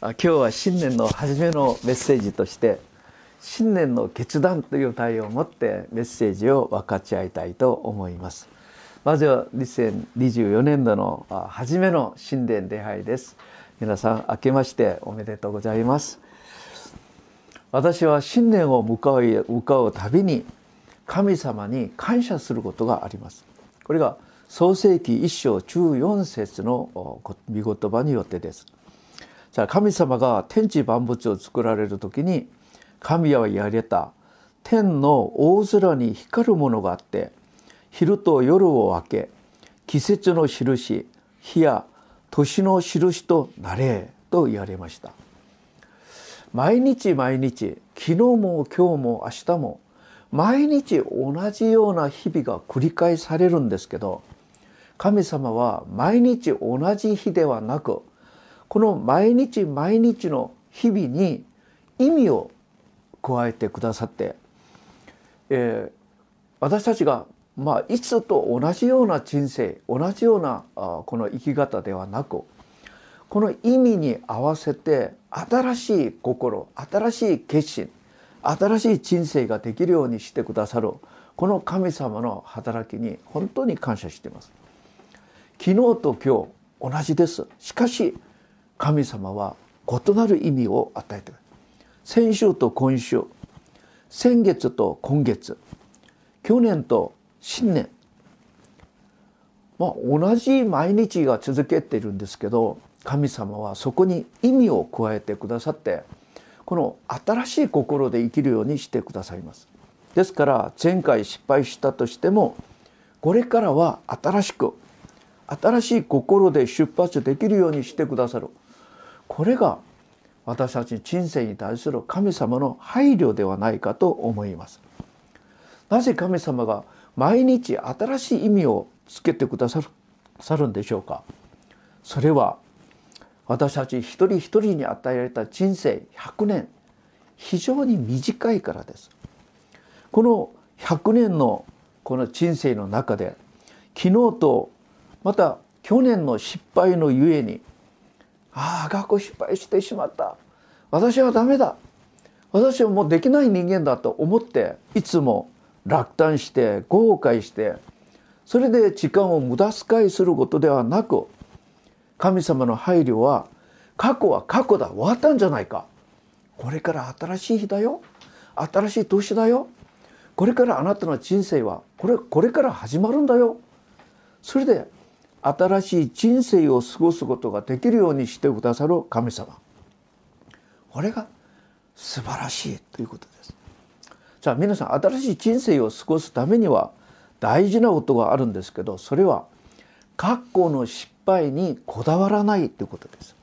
今日は新年の初めのメッセージとして新年の決断という題を持ってメッセージを分かち合いたいと思います。まずは2024年度の初めの新年礼拝です。皆さん明けましておめでとうございます。私は新年を向かうたびに神様に感謝することがあります。これが創世記1章14節の御言葉によってです。じゃあ神様が天地万物を作られる時に、神は言われた、天の大空に光るものがあって、昼と夜を分け、季節の印、日や年の印となれと言われました。毎日昨日も今日も明日も毎日同じような日々が繰り返されるんですけど、神様は毎日同じ日ではなく、この毎日の日々に意味を加えてくださって、私たちがいつと同じような人生、同じようなこの生き方ではなく、この意味に合わせて新しい心、新しい決心、新しい人生ができるようにしてくださるこの神様の働きに本当に感謝しています。昨日と今日同じです。しかし神様は異なる意味を与えている。先週と今週、先月と今月、去年と新年、同じ毎日が続けているんですけど、神様はそこに意味を加えてくださって、この新しい心で生きるようにしてくださいます。ですから前回失敗したとしても、これからは新しい心で出発できるようにしてくださる。これが私たち人生に対する神様の配慮ではないかと思います。なぜ神様が毎日新しい意味をつけてくださるんでしょうか。それは私たち一人一人に与えられた人生100年、非常に短いからです。この100年のこの人生の中で、昨日とまた去年の失敗のゆえに、学校失敗してしまった。私はダメだ。私はもうできない人間だと思って、いつも落胆して後悔して、それで時間を無駄遣いすることではなく、神様の配慮は、過去は過去だ、終わったんじゃないか、これから新しい日だよ、新しい年だよ、これからあなたの人生はこれから始まるんだよ、それで新しい人生を過ごすことができるようにしてくださる神様、これが素晴らしいということです。じゃあ皆さん、新しい人生を過ごすためには大事なことがあるんですけど、それは過去の失敗にこだわらないということです。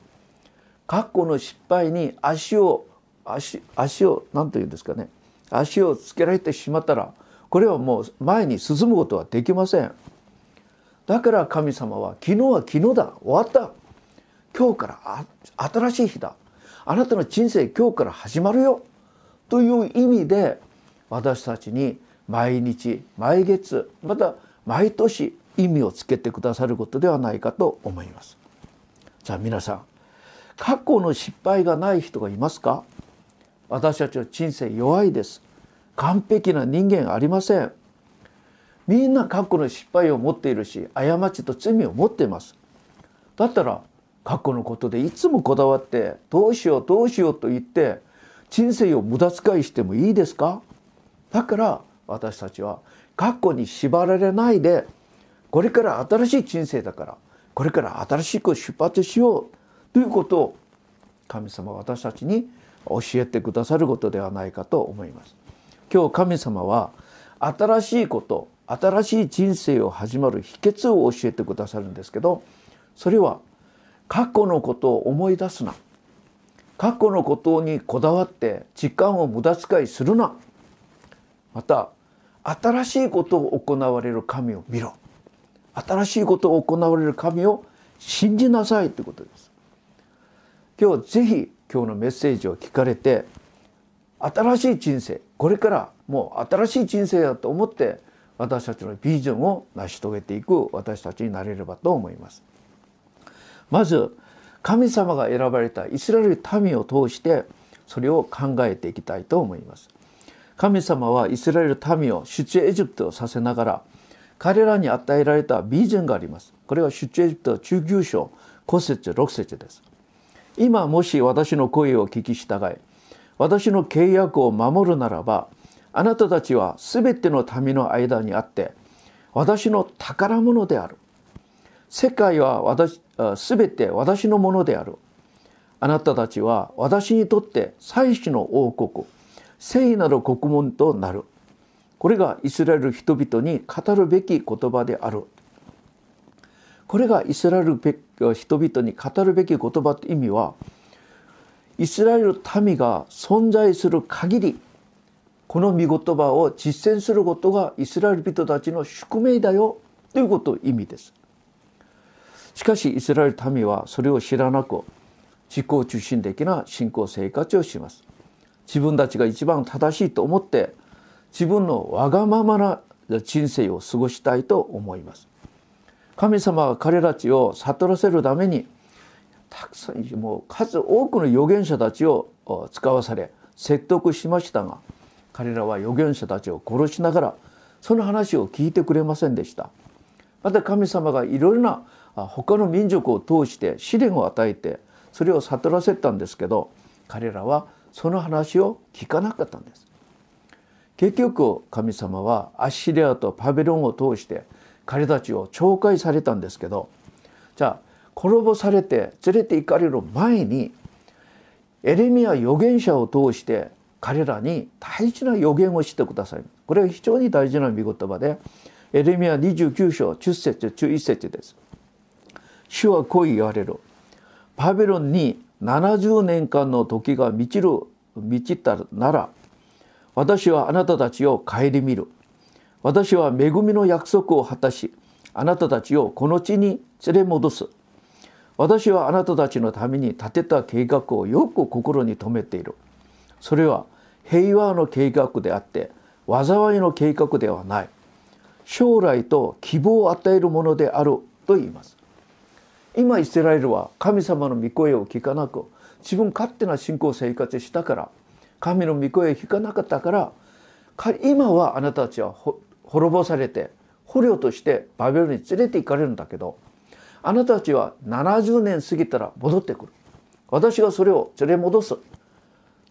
過去の失敗に足をつけられてしまったら、これはもう前に進むことはできません。だから神様は、昨日は昨日だ、終わった、今日から新しい日だ、あなたの人生今日から始まるよという意味で、私たちに毎日毎月また毎年意味をつけてくださることではないかと思います。じゃあ皆さん、過去の失敗がない人がいますか？私たちは人生弱いです。完璧な人間ありません。みんな過去の失敗を持っているし、過ちと罪を持っています。だったら過去のことでいつもこだわって、どうしようと言って人生を無駄遣いしてもいいですか？だから私たちは過去に縛られないで、これから新しい人生だから、これから新しく出発しようということを神様は私たちに教えてくださることではないかと思います。今日神様は新しいこと、新しい人生を始まる秘訣を教えてくださるんですけど、それは過去のことを思い出すな、過去のことにこだわって時間を無駄遣いするな、また新しいことを行われる神を見ろ、新しいことを行われる神を信じなさいということです。今日ぜひ今日のメッセージを聞かれて、新しい人生、これからもう新しい人生だと思って私たちのビジョンを成し遂げていく私たちになれればと思います。まず神様が選ばれたイスラエル民を通してそれを考えていきたいと思います。神様はイスラエル民を出エジプトをさせながら彼らに与えられたビジョンがあります。これは出エジプト19章5節6節です。今もし私の声を聞き従い私の契約を守るならばあなたたちはすべての民の間にあって私の宝物である。世界はすべて私のものである。あなたたちは私にとって最初の王国聖なる国門となる。これがイスラエル人々に語るべき言葉である。これがイスラエル人々に語るべき言葉という意味はイスラエル民が存在する限りこの御言葉を実践することがイスラエル人たちの宿命だよということを意味です。しかしイスラエル民はそれを知らなく自己中心的な信仰生活をします。自分たちが一番正しいと思って自分のわがままな人生を過ごしたいと思います。神様は彼らたちを悟らせるためにたくさんもう数多くの預言者たちを使わされ説得しましたが彼らは預言者たちを殺しながらその話を聞いてくれませんでした。また神様がいろいろな他の民族を通して試練を与えてそれを悟らせたんですけど彼らはその話を聞かなかったんです。結局神様はアッシリアとパビロンを通して彼たちを懲戒されたんですけどじゃあ滅ぼされて連れて行かれる前にエレミヤ預言者を通して彼らに大事な予言をしてください。これは非常に大事な御言葉でエレミヤ29章10節11節です。主はこう言われる。バビロンに70年間の時が満ちたなら私はあなたたちを顧みる。私は恵みの約束を果たしあなたたちをこの地に連れ戻す。私はあなたたちのために立てた計画をよく心に留めている。それは平和の計画であって災いの計画ではない。将来と希望を与えるものであると言います。今イスラエルは神様の御声を聞かなく自分勝手な信仰生活したから神の御声を聞かなかったから今はあなたたちは滅ぼされて捕虜としてバビロンに連れて行かれるんだけどあなたたちは70年過ぎたら戻ってくる。私がそれを連れ戻す。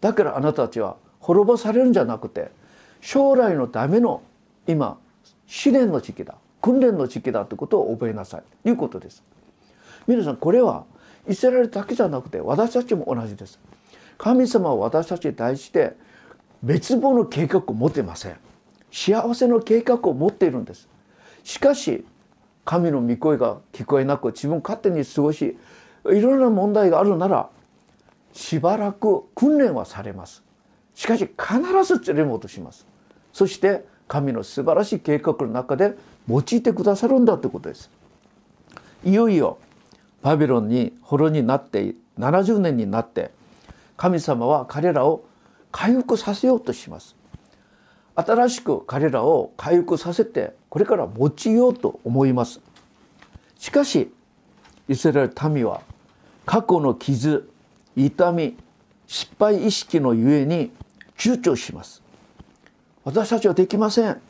だからあなたたちは滅ぼされるんじゃなくて将来のための今試練の時期だ訓練の時期だということを覚えなさいということです。皆さんこれはイスラエルだけじゃなくて私たちも同じです。神様は私たちに対して滅亡の計画を持っていません。幸せの計画を持っているんです。しかし神の御声が聞こえなく自分勝手に過ごしいろんな問題があるならしばらく訓練はされます。しかし必ず連れ戻します。そして神の素晴らしい計画の中で用いてくださるんだということです。いよいよバビロンに捕虜になって70年になって神様は彼らを回復させようとします。新しく彼らを回復させてこれから用いようと思います。しかしイスラエル民は過去の傷痛み失敗意識のゆえに躊躇します。私たちはできません。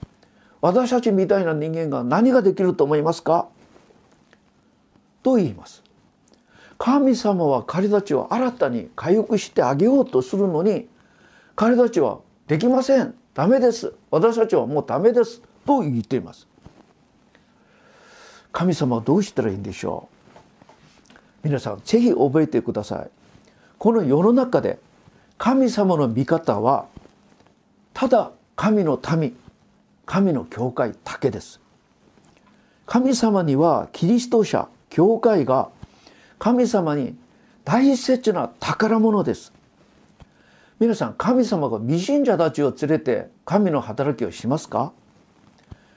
私たちみたいな人間が何ができると思いますかと言います。神様は彼たちを新たに回復してあげようとするのに彼たちはできません。ダメです。私たちはもうダメですと言っています。神様はどうしたらいいんでしょう。皆さんぜひ覚えてください。この世の中で神様の見方はただ神の民神の教会だけです。神様にはキリスト者教会が神様に大切な宝物です。皆さん神様が未信者たちを連れて神の働きをしますか。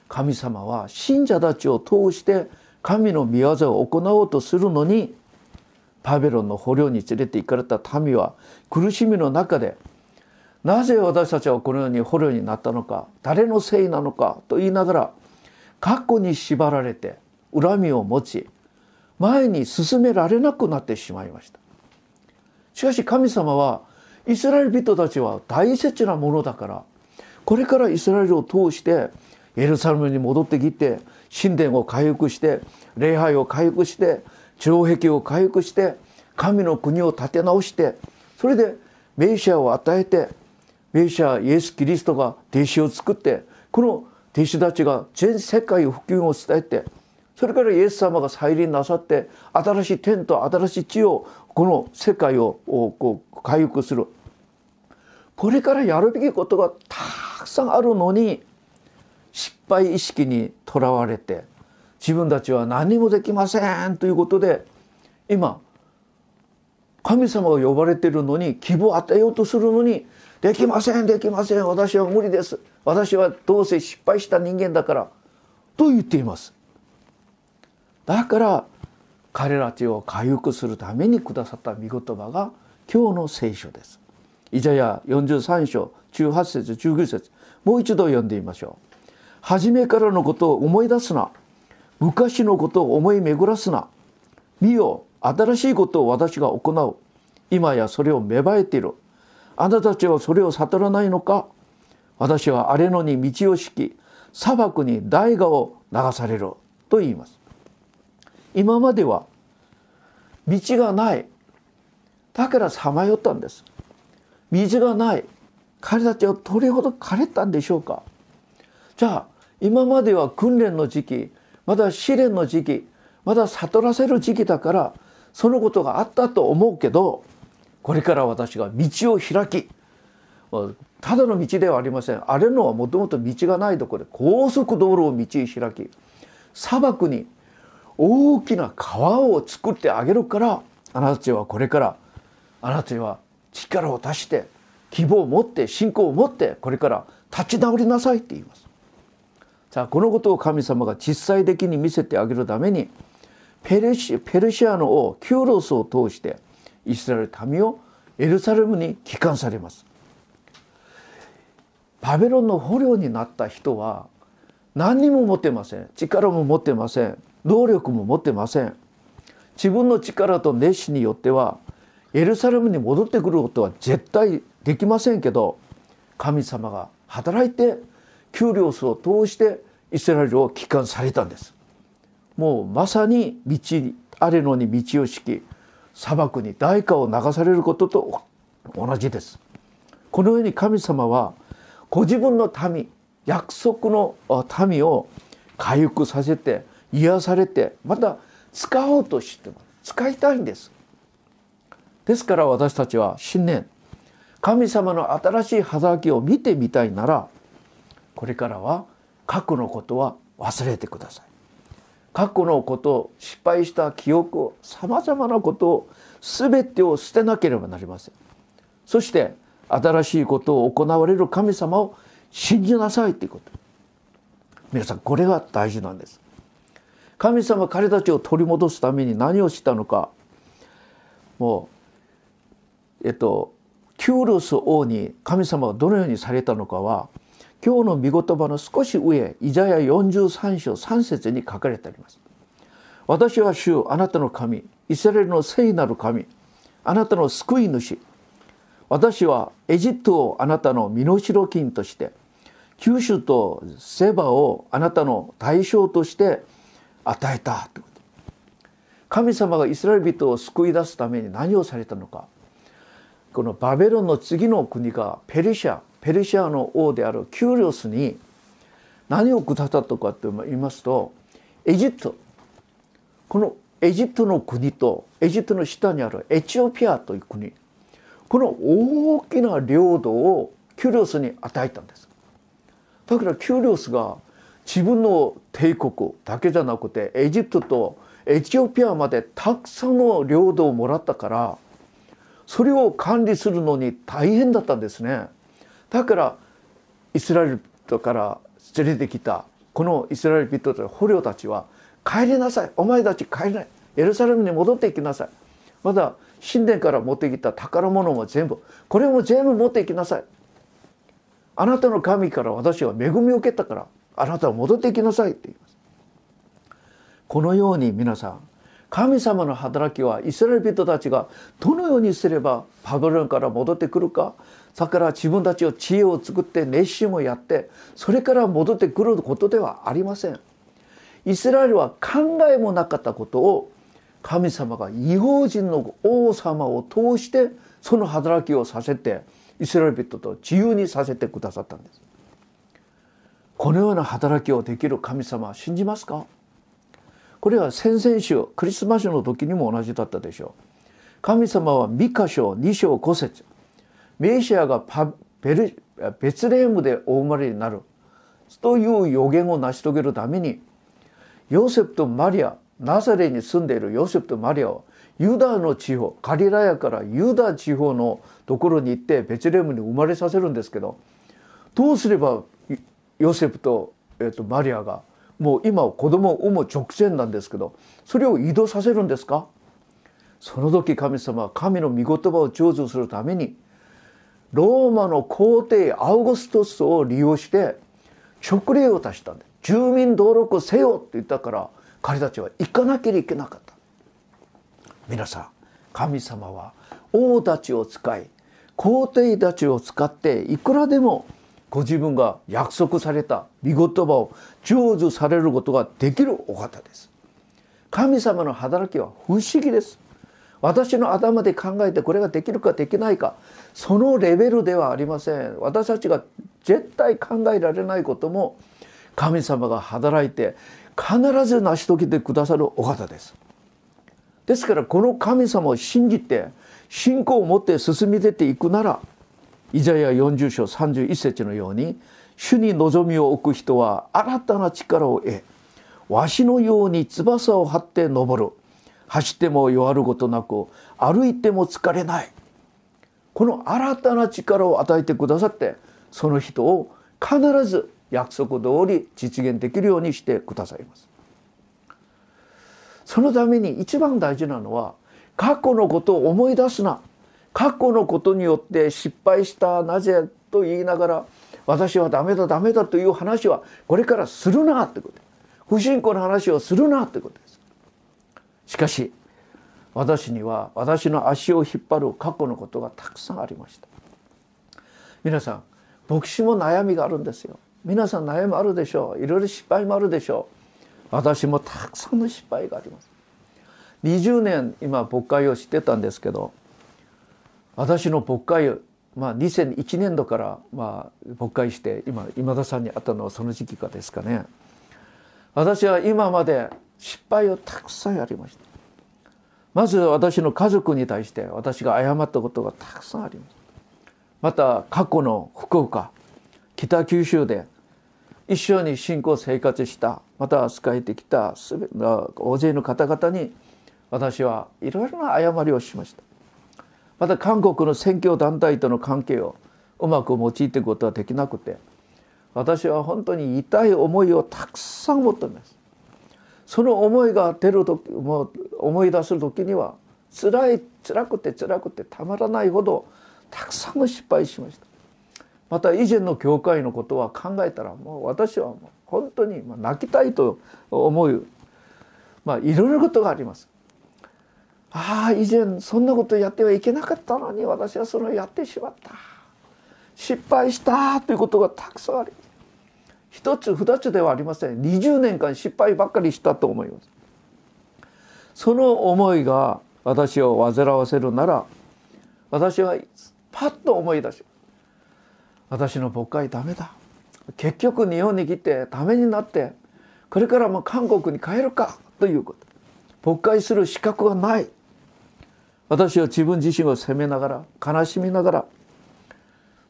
神様は信者たちを通して神の御業を行おうとするのにバビロンの捕虜に連れて行かれた民は苦しみの中でなぜ私たちはこのように捕虜になったのか誰のせいなのかと言いながら過去に縛られて恨みを持ち前に進められなくなってしまいました。しかし神様はイスラエル人たちは大切なものだから、これからイスラエルを通してエルサレムに戻ってきて、神殿を回復して、礼拝を回復して、城壁を回復して、神の国を立て直して、それでメシアを与えて、メシアイエス・キリストが弟子を作って、この弟子たちが全世界を福音を伝えて、それからイエス様が再臨なさって、新しい天と新しい地を、この世界をこう回復する。これからやるべきことがたくさんあるのに、失敗意識にとらわれて、自分たちは何もできませんということで、今神様が呼ばれているのに希望を与えようとするのに、できませんできません、私は無理です、私はどうせ失敗した人間だからと言っています。だから彼らを回復するためにくださった御言葉が今日の聖書です。イザヤ43章18節19節、もう一度読んでみましょう。初めからのことを思い出すな。昔のことを思い巡らすな。見よ、新しいことを私が行う。今やそれを芽生えている。あなたたちはそれを悟らないのか。私は荒れ野に道を敷き、砂漠に大河を流されると言います。今までは道がない。だからさまよったんです。水がない。彼たちはどれほど枯れたんでしょうか。じゃあ今までは訓練の時期、まだ試練の時期、まだ悟らせる時期だから、そのことがあったと思うけど、これから私が道を開き、ただの道ではありません。あれのはもともと道がないところで、高速道路を道開き、砂漠に大きな川を作ってあげるから、あなたたちはこれから、あなたたちは力を出して希望を持って信仰を持って、これから立ち直りなさいって言います。さあ、このことを神様が実際的に見せてあげるために、ペルシアの王キュロスを通してイスラエル民をエルサレムに帰還されます。バビロンの捕虜になった人は何にも持ってません。力も持ってません。能力も持ってません。自分の力と熱心によってはエルサレムに戻ってくることは絶対できませんけど、神様が働いてキュリオスを通してイスラエルを帰還されたんです。もうまさに荒れ野に道を敷き、砂漠に大河を流されることと同じです。このように神様はご自分の民、約束の民を回復させて、癒されて、また使おうとしても使いたいんです。ですから私たちは新年、神様の新しい働きを見てみたいなら、これからは過去のことは忘れてください。過去のこと、失敗した記憶を、さまざまなことを、全てを捨てなければなりません。そして新しいことを行われる神様を信じなさいということ、皆さん、これが大事なんです。神様彼たちを取り戻すために何をしたのか。もうキューロス王に神様がどのようにされたのかは、今日の御言葉の少し上、イザヤ43章3節に書かれてあります。私は主あなたの神、イスラエルの聖なる神、あなたの救い主。私はエジプトをあなたの身代金として、九州とセバをあなたの対象として与えたということ。神様がイスラエル人を救い出すために何をされたのか。このバベロンの次の国がペルシアの王であるキュリオスに何を下ったとかと言いますと、エジプト、このエジプトの国とエジプトの下にあるエチオピアという国、この大きな領土をキュリオスに与えたんです。だからキュリオスが自分の帝国だけじゃなくて、エジプトとエチオピアまでたくさんの領土をもらったから、それを管理するのに大変だったんですね。だからイスラエル人から連れてきたこのイスラエル人たち、捕虜たちは、帰りなさい、お前たち帰りない、エルサレムに戻っていきなさい、まだ神殿から持ってきた宝物も全部、これも全部持っていきなさい、あなたの神から私は恵みを受けたから、あなたは戻っていきなさいって言います。このように皆さん、神様の働きはイスラエル人たちがどのようにすればバビロンから戻ってくるか、それから自分たちを知恵を作って熱心をやってそれから戻ってくることではありません。イスラエルは考えもなかったことを神様が異邦人の王様を通してその働きをさせて、イスラエル人と自由にさせてくださったんです。このような働きをできる神様は信じますか？これは先々週クリスマスの時にも同じだったでしょう。神様はミカ書2章5節、メシアがベツレヘムでお生まれになるという予言を成し遂げるために、ヨセフとマリア、ナザレに住んでいるヨセフとマリアをユダの地方、ガリラヤからユダ地方のところに行ってベツレヘムに生まれさせるんですけど、どうすればヨセフとマリアがもう今子供を産む直前なんですけど、それを移動させるんですか？その時神様は神の御言葉を成就するためにローマの皇帝アウグストゥスを利用して勅令を出したんで、住民登録せよって言ったから彼たちは行かなければいけなかった。皆さん、神様は王たちを使い皇帝たちを使っていくらでもご自分が約束された御言葉を成就されることができるお方です。神様の働きは不思議です。私の頭で考えてこれができるかできないか、そのレベルではありません。私たちが絶対考えられないことも神様が働いて必ず成し遂げてくださるお方です。ですからこの神様を信じて信仰を持って進み出ていくなら、イザヤ40章31節のように、主に望みを置く人は新たな力を得、わしのように翼を張って登る、走っても弱ることなく歩いても疲れない。この新たな力を与えてくださって、その人を必ず約束通り実現できるようにしてくださいます。そのために一番大事なのは、過去のことを思い出すな。過去のことによって失敗した、なぜと言いながら私はダメだダメだという話はこれからするなってこと、不信仰の話をするなってことです。しかし私には私の足を引っ張る過去のことがたくさんありました。皆さん、牧師も悩みがあるんですよ。皆さん悩みあるでしょう。いろいろ失敗もあるでしょう。私もたくさんの失敗があります。20年今牧会をしてたんですけど、私の牧会、2001年度から牧会して、今今田さんに会ったのはその時期かですかね。私は今まで失敗をたくさんやりました。まず私の家族に対して私が謝ったことがたくさんあります。また過去の福岡、北九州で一緒に信仰生活した、また使えてきた大勢の方々に私はいろいろな誤りをしました。また韓国の宣教団体との関係をうまく用いていくことはできなくて、私は本当に痛い思いをたくさん持っています。その思いが出るとき、もう思い出す時には辛くてたまらないほどたくさんの失敗しました。また以前の教会のことは考えたら、もう私は本当に泣きたいと思う、いろいろなことがあります。以前そんなことやってはいけなかったのに私はそれをやってしまった、失敗したということがたくさんあります。一つ二つではありません。20年間失敗ばっかりしたと思います。その思いが私を煩わせるなら、私はパッと思い出します。私の牧会ダメだ、結局日本に来てダメになってこれからも韓国に帰るかということ、牧会する資格はない。私は自分自身を責めながら、悲しみなが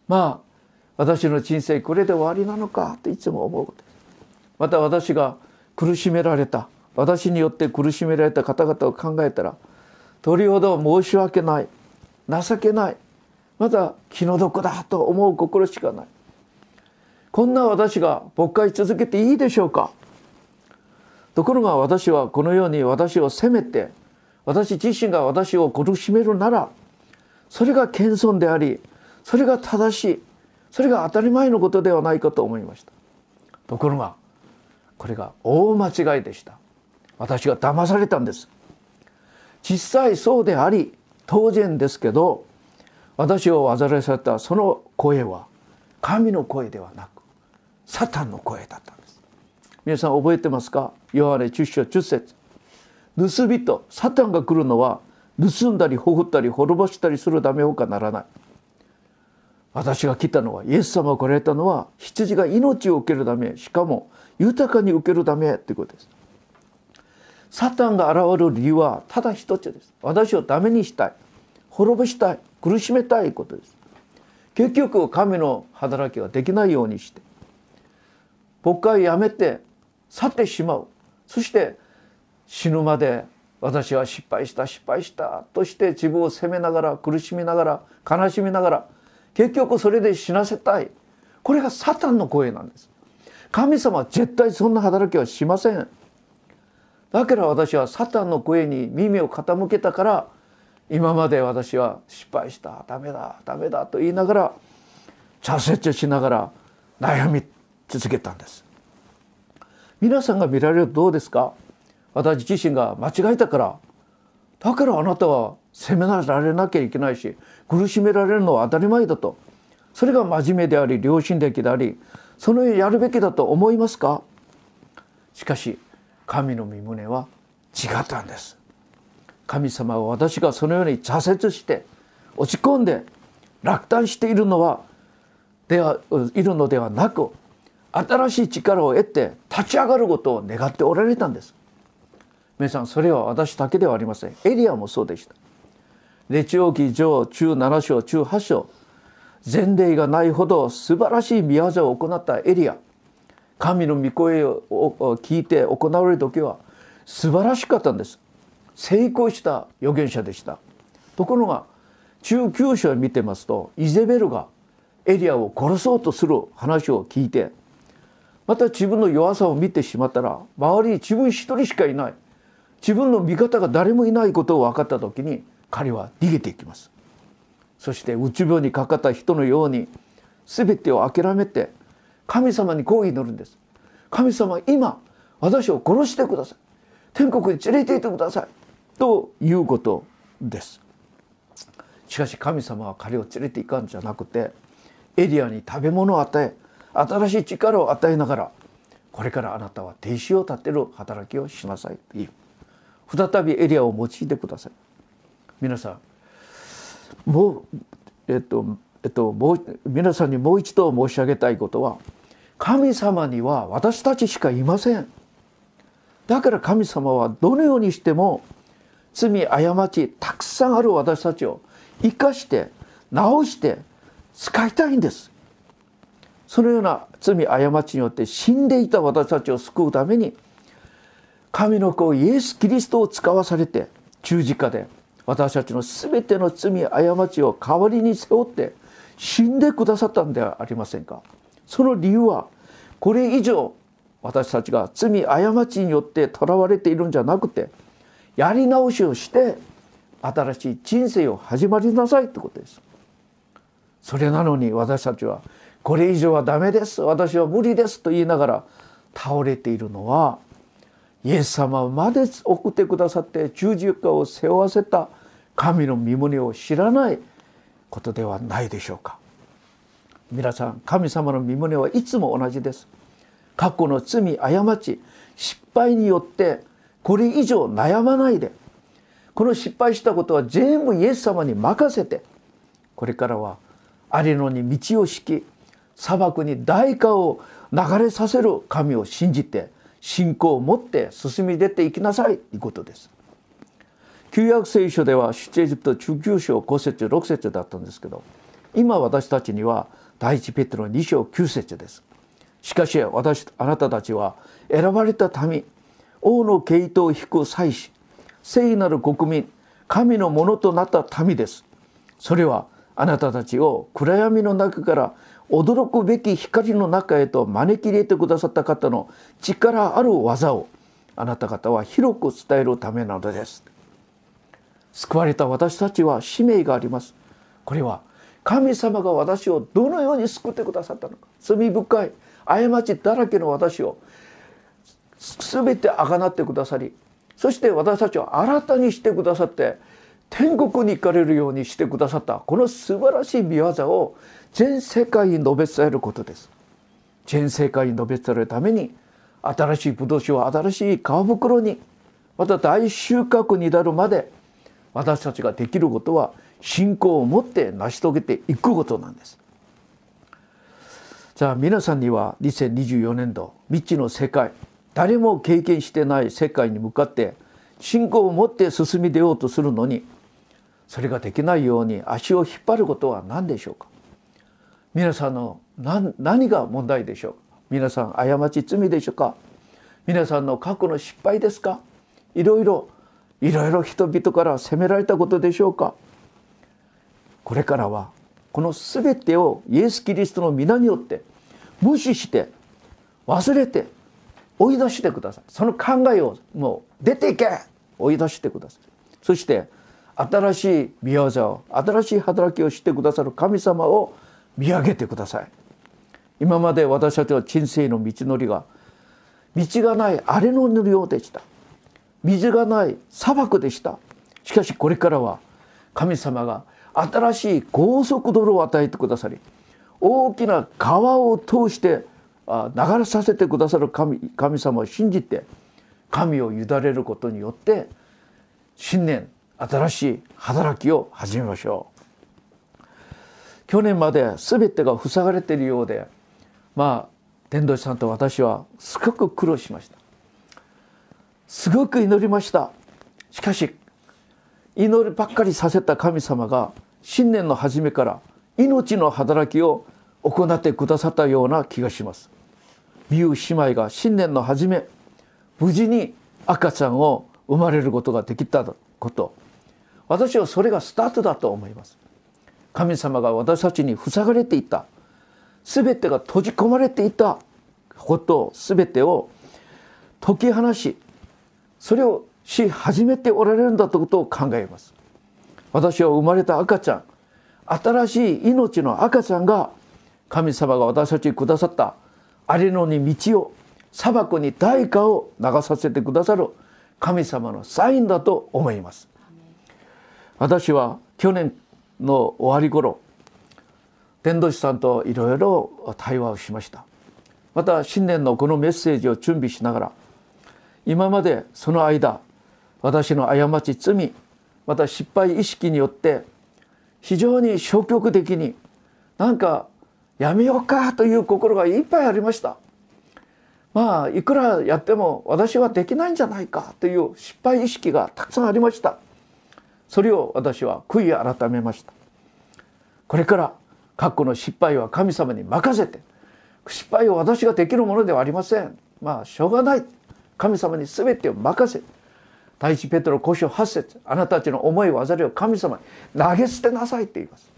ら、私の人生これで終わりなのかといつも思うことです。また私が苦しめられた、私によって苦しめられた方々を考えたら、どれほど申し訳ない、情けない、また気の毒だと思う心しかない。こんな私が牧会続けていいでしょうか？ところが私はこのように私を責めて、私自身が私を苦しめるなら、それが謙遜であり、それが正しい、それが当たり前のことではないかと思いました。ところがこれが大間違いでした。私が騙されたんです。実際そうであり当然ですけど、私を煩わされたその声は神の声ではなくサタンの声だったんです。皆さん覚えてますか？ヨハネ10章10節、盗人サタンが来るのは盗んだりほふったり滅ぼしたりするためほかならない。私が来たのは、イエス様が来られたのは羊が命を受けるため、しかも豊かに受けるためということです。サタンが現れる理由はただ一つです。私をダメにしたい、滅ぼしたい、苦しめたいことです。結局神の働きができないようにして、僕はやめて去ってしまう。そして死ぬまで私は失敗したとして自分を責めながら、苦しみながら、悲しみながら、結局それで死なせたい。これがサタンの声なんです。神様は絶対そんな働きはしません。だから私はサタンの声に耳を傾けたから、今まで私は失敗した、ダメだと言いながら、挫折しながら悩み続けたんです。皆さんが見られるとどうですか？私自身が間違えたから、だからあなたは責められなきゃいけないし、苦しめられるのは当たり前だと、それが真面目であり良心的であり、そのようにやるべきだと思いますか？しかし神の御胸は違ったんです。神様は私がそのように挫折して落ち込んで落胆しているのではなく、新しい力を得て立ち上がることを願っておられたんです。皆さん、それは私だけではありません。エリアもそうでした。列王記上17章18章、前例がないほど素晴らしい見業を行ったエリア、神の御声を聞いて行われる時は素晴らしかったんです。成功した預言者でした。ところが19章を見てますと、イゼベルがエリアを殺そうとする話を聞いて、また自分の弱さを見てしまったら、周りに自分一人しかいない、自分の味方が誰もいないことを分かった時に彼は逃げていきます。そしてうつ病にかかった人のように全てを諦めて神様にこう祈るんです。神様、今私を殺してください、天国に連れて行ってくださいということです。しかし神様は彼を連れて行かんじゃなくて、エリアに食べ物を与え、新しい力を与えながら、これからあなたは弟子を立てる働きをしなさいという、再びエリアを用いてください。皆さん、皆さんにもう一度申し上げたいことは、神様には私たちしかいません。だから神様はどのようにしても罪過ちたくさんある私たちを生かして直して使いたいんです。そのような罪過ちによって死んでいた私たちを救うために、神の子イエス・キリストを使わされて、十字架で私たちの全ての罪過ちを代わりに背負って死んでくださったんではありませんか。その理由は、これ以上私たちが罪過ちによってとらわれているんじゃなくて、やり直しをして新しい人生を始まりなさいということです。それなのに私たちは、これ以上はダメです、私は無理ですと言いながら倒れているのは、イエス様まで送ってくださって十字架を背負わせた神の御胸を知らないことではないでしょうか。皆さん、神様の御胸はいつも同じです。過去の罪過ち失敗によってこれ以上悩まないで、この失敗したことは全部イエス様に任せて、これからはアリノに道を敷き、砂漠に大河を流れさせる神を信じて、信仰を持って進み出ていきなさいということです。旧約聖書では出エジプト19章5節6節だったんですけど、今私たちには第一ペテロ2章9節です。しかしあなたたちは選ばれた民、王の系統を引く祭司、聖なる国民、神のものとなった民です。それはあなたたちを暗闇の中から驚くべき光の中へと招き入れてくださった方の力ある技をあなた方は広く伝えるためなのです。救われた私たちは使命があります。これは神様が私をどのように救ってくださったのか、罪深い過ちだらけの私を全てあがなってくださり、そして私たちを新たにしてくださって天国に行かれるようにしてくださった、この素晴らしい御業を全世界に述べ伝えることです。全世界に述べ伝えるために新しいブドウ酒を新しい皮袋に、また大収穫に至るまで私たちができることは信仰を持って成し遂げていくことなんです。じゃあ皆さんには2024年度未知の世界、誰も経験してない世界に向かって信仰を持って進み出ようとするのに、それができないように足を引っ張ることは何でしょうか。皆さんの何が問題でしょうか。皆さん過ち罪でしょうか。皆さんの過去の失敗ですか。いろいろ人々から責められたことでしょうか。これからはこの全てをイエス・キリストの皆によって無視して忘れて追い出してください。その考えをもう出ていけ、追い出してください。そして新しい御業を、新しい働きをしてくださる神様を見上げてください。今まで私たちの人生の道のりが道がない荒れのようでした。水がない砂漠でした。しかしこれからは神様が新しい高速道路を与えてくださり、大きな川を通して流れさせてくださる 神様を信じて、神を委ねることによって新年新しい働きを始めましょう。去年まで全てが塞がれているようで、伝道師さんと私はすごく苦労しました。すごく祈りました。しかし祈りばっかりさせた神様が新年の初めから命の働きを行ってくださったような気がします。美優姉妹が新年の初め無事に赤ちゃんを生まれることができたこと、私はそれがスタートだと思います。神様が私たちに塞がれていた、全てが閉じ込まれていたこと全てを解き放し、それをし始めておられるんだということを考えます。私は生まれた赤ちゃん、新しい命の赤ちゃんが、神様が私たちにくださった荒れ野に道を、砂漠に大河を流させてくださる神様のサインだと思います。私は去年の終わり頃、伝道師さんといろいろ対話をしました。また新年のこのメッセージを準備しながら、今までその間私の過ち罪、また失敗意識によって非常に消極的に、なんかやめようかという心がいっぱいありました。いくらやっても私はできないんじゃないかという失敗意識がたくさんありました。それを私は悔い改めました。これから過去の失敗は神様に任せて、失敗を私ができるものではありません。しょうがない。神様に全てを任せ、第一ペトロ5章8節、あなたたちの思い煩いを神様に投げ捨てなさいと言います。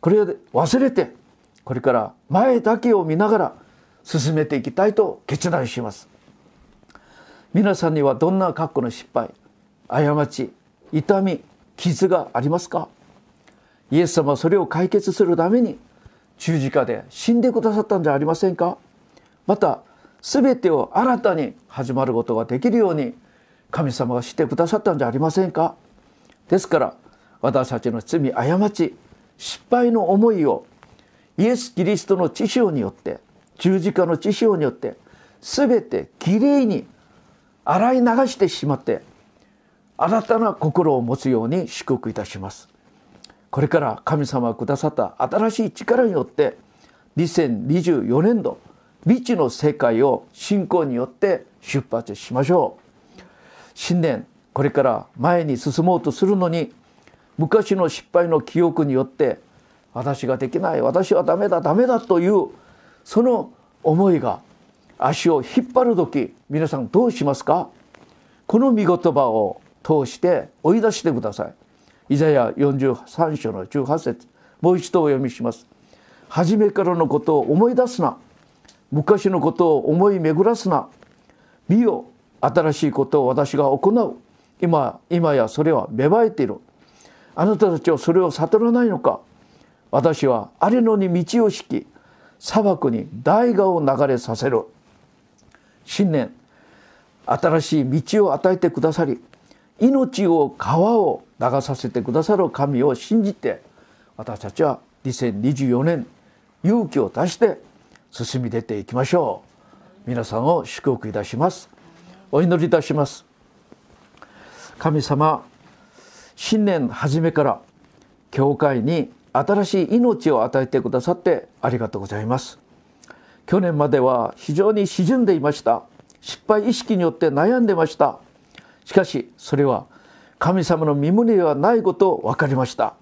これを忘れて、これから前だけを見ながら進めていきたいと決断します。皆さんにはどんな過去の失敗、過ち、痛み、傷がありますか。イエス様はそれを解決するために十字架で死んでくださったんじゃありませんか。また全てを新たに始まることができるように神様がしてくださったんじゃありませんか。ですから私たちの罪、過ち、失敗の思いをイエス・キリストの血潮によって、十字架の血潮によって全てきれいに洗い流してしまって、新たな心を持つように祝福いたします。これから神様がくださった新しい力によって2024年度未知の世界を信仰によって出発しましょう。新年これから前に進もうとするのに、昔の失敗の記憶によって私ができない、私はダメだというその思いが足を引っ張る時、皆さんどうしますか。この御言葉を通して追い出してください。イザヤ43章の18節、もう一度お読みします。初めからのことを思い出すな、昔のことを思い巡らすな、見よ、新しいことを私が行う、今やそれは芽生えている、あなたたちはそれを悟らないのか。私は荒れ野に道を敷き、砂漠に大河を流れさせる。新年新しい道を与えてくださり、命を川を流させてくださる神を信じて、私たちは2024年勇気を出して進み出ていきましょう。皆さんを祝福いたします。お祈りいたします。神様、新年初めから教会に新しい命を与えてくださってありがとうございます。去年までは非常に沈んでいました。失敗意識によって悩んでました。しかしそれは神様の身胸ではないことを分かりました。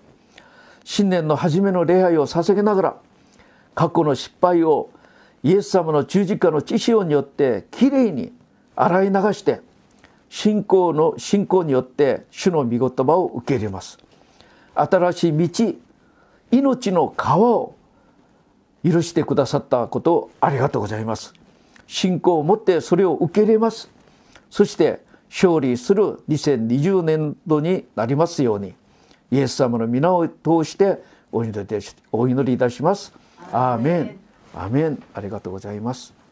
新年の初めの礼拝を捧げながら、過去の失敗をイエス様の十字架の血潮によってきれいに洗い流して、信仰によって主の御言葉を受け入れます。新しい道、命の川を許してくださったことをありがとうございます。信仰を持ってそれを受け入れます。そして勝利する2020年度になりますように、イエス様の皆を通してお祈りいたします。アーメン。アーメン。ありがとうございます。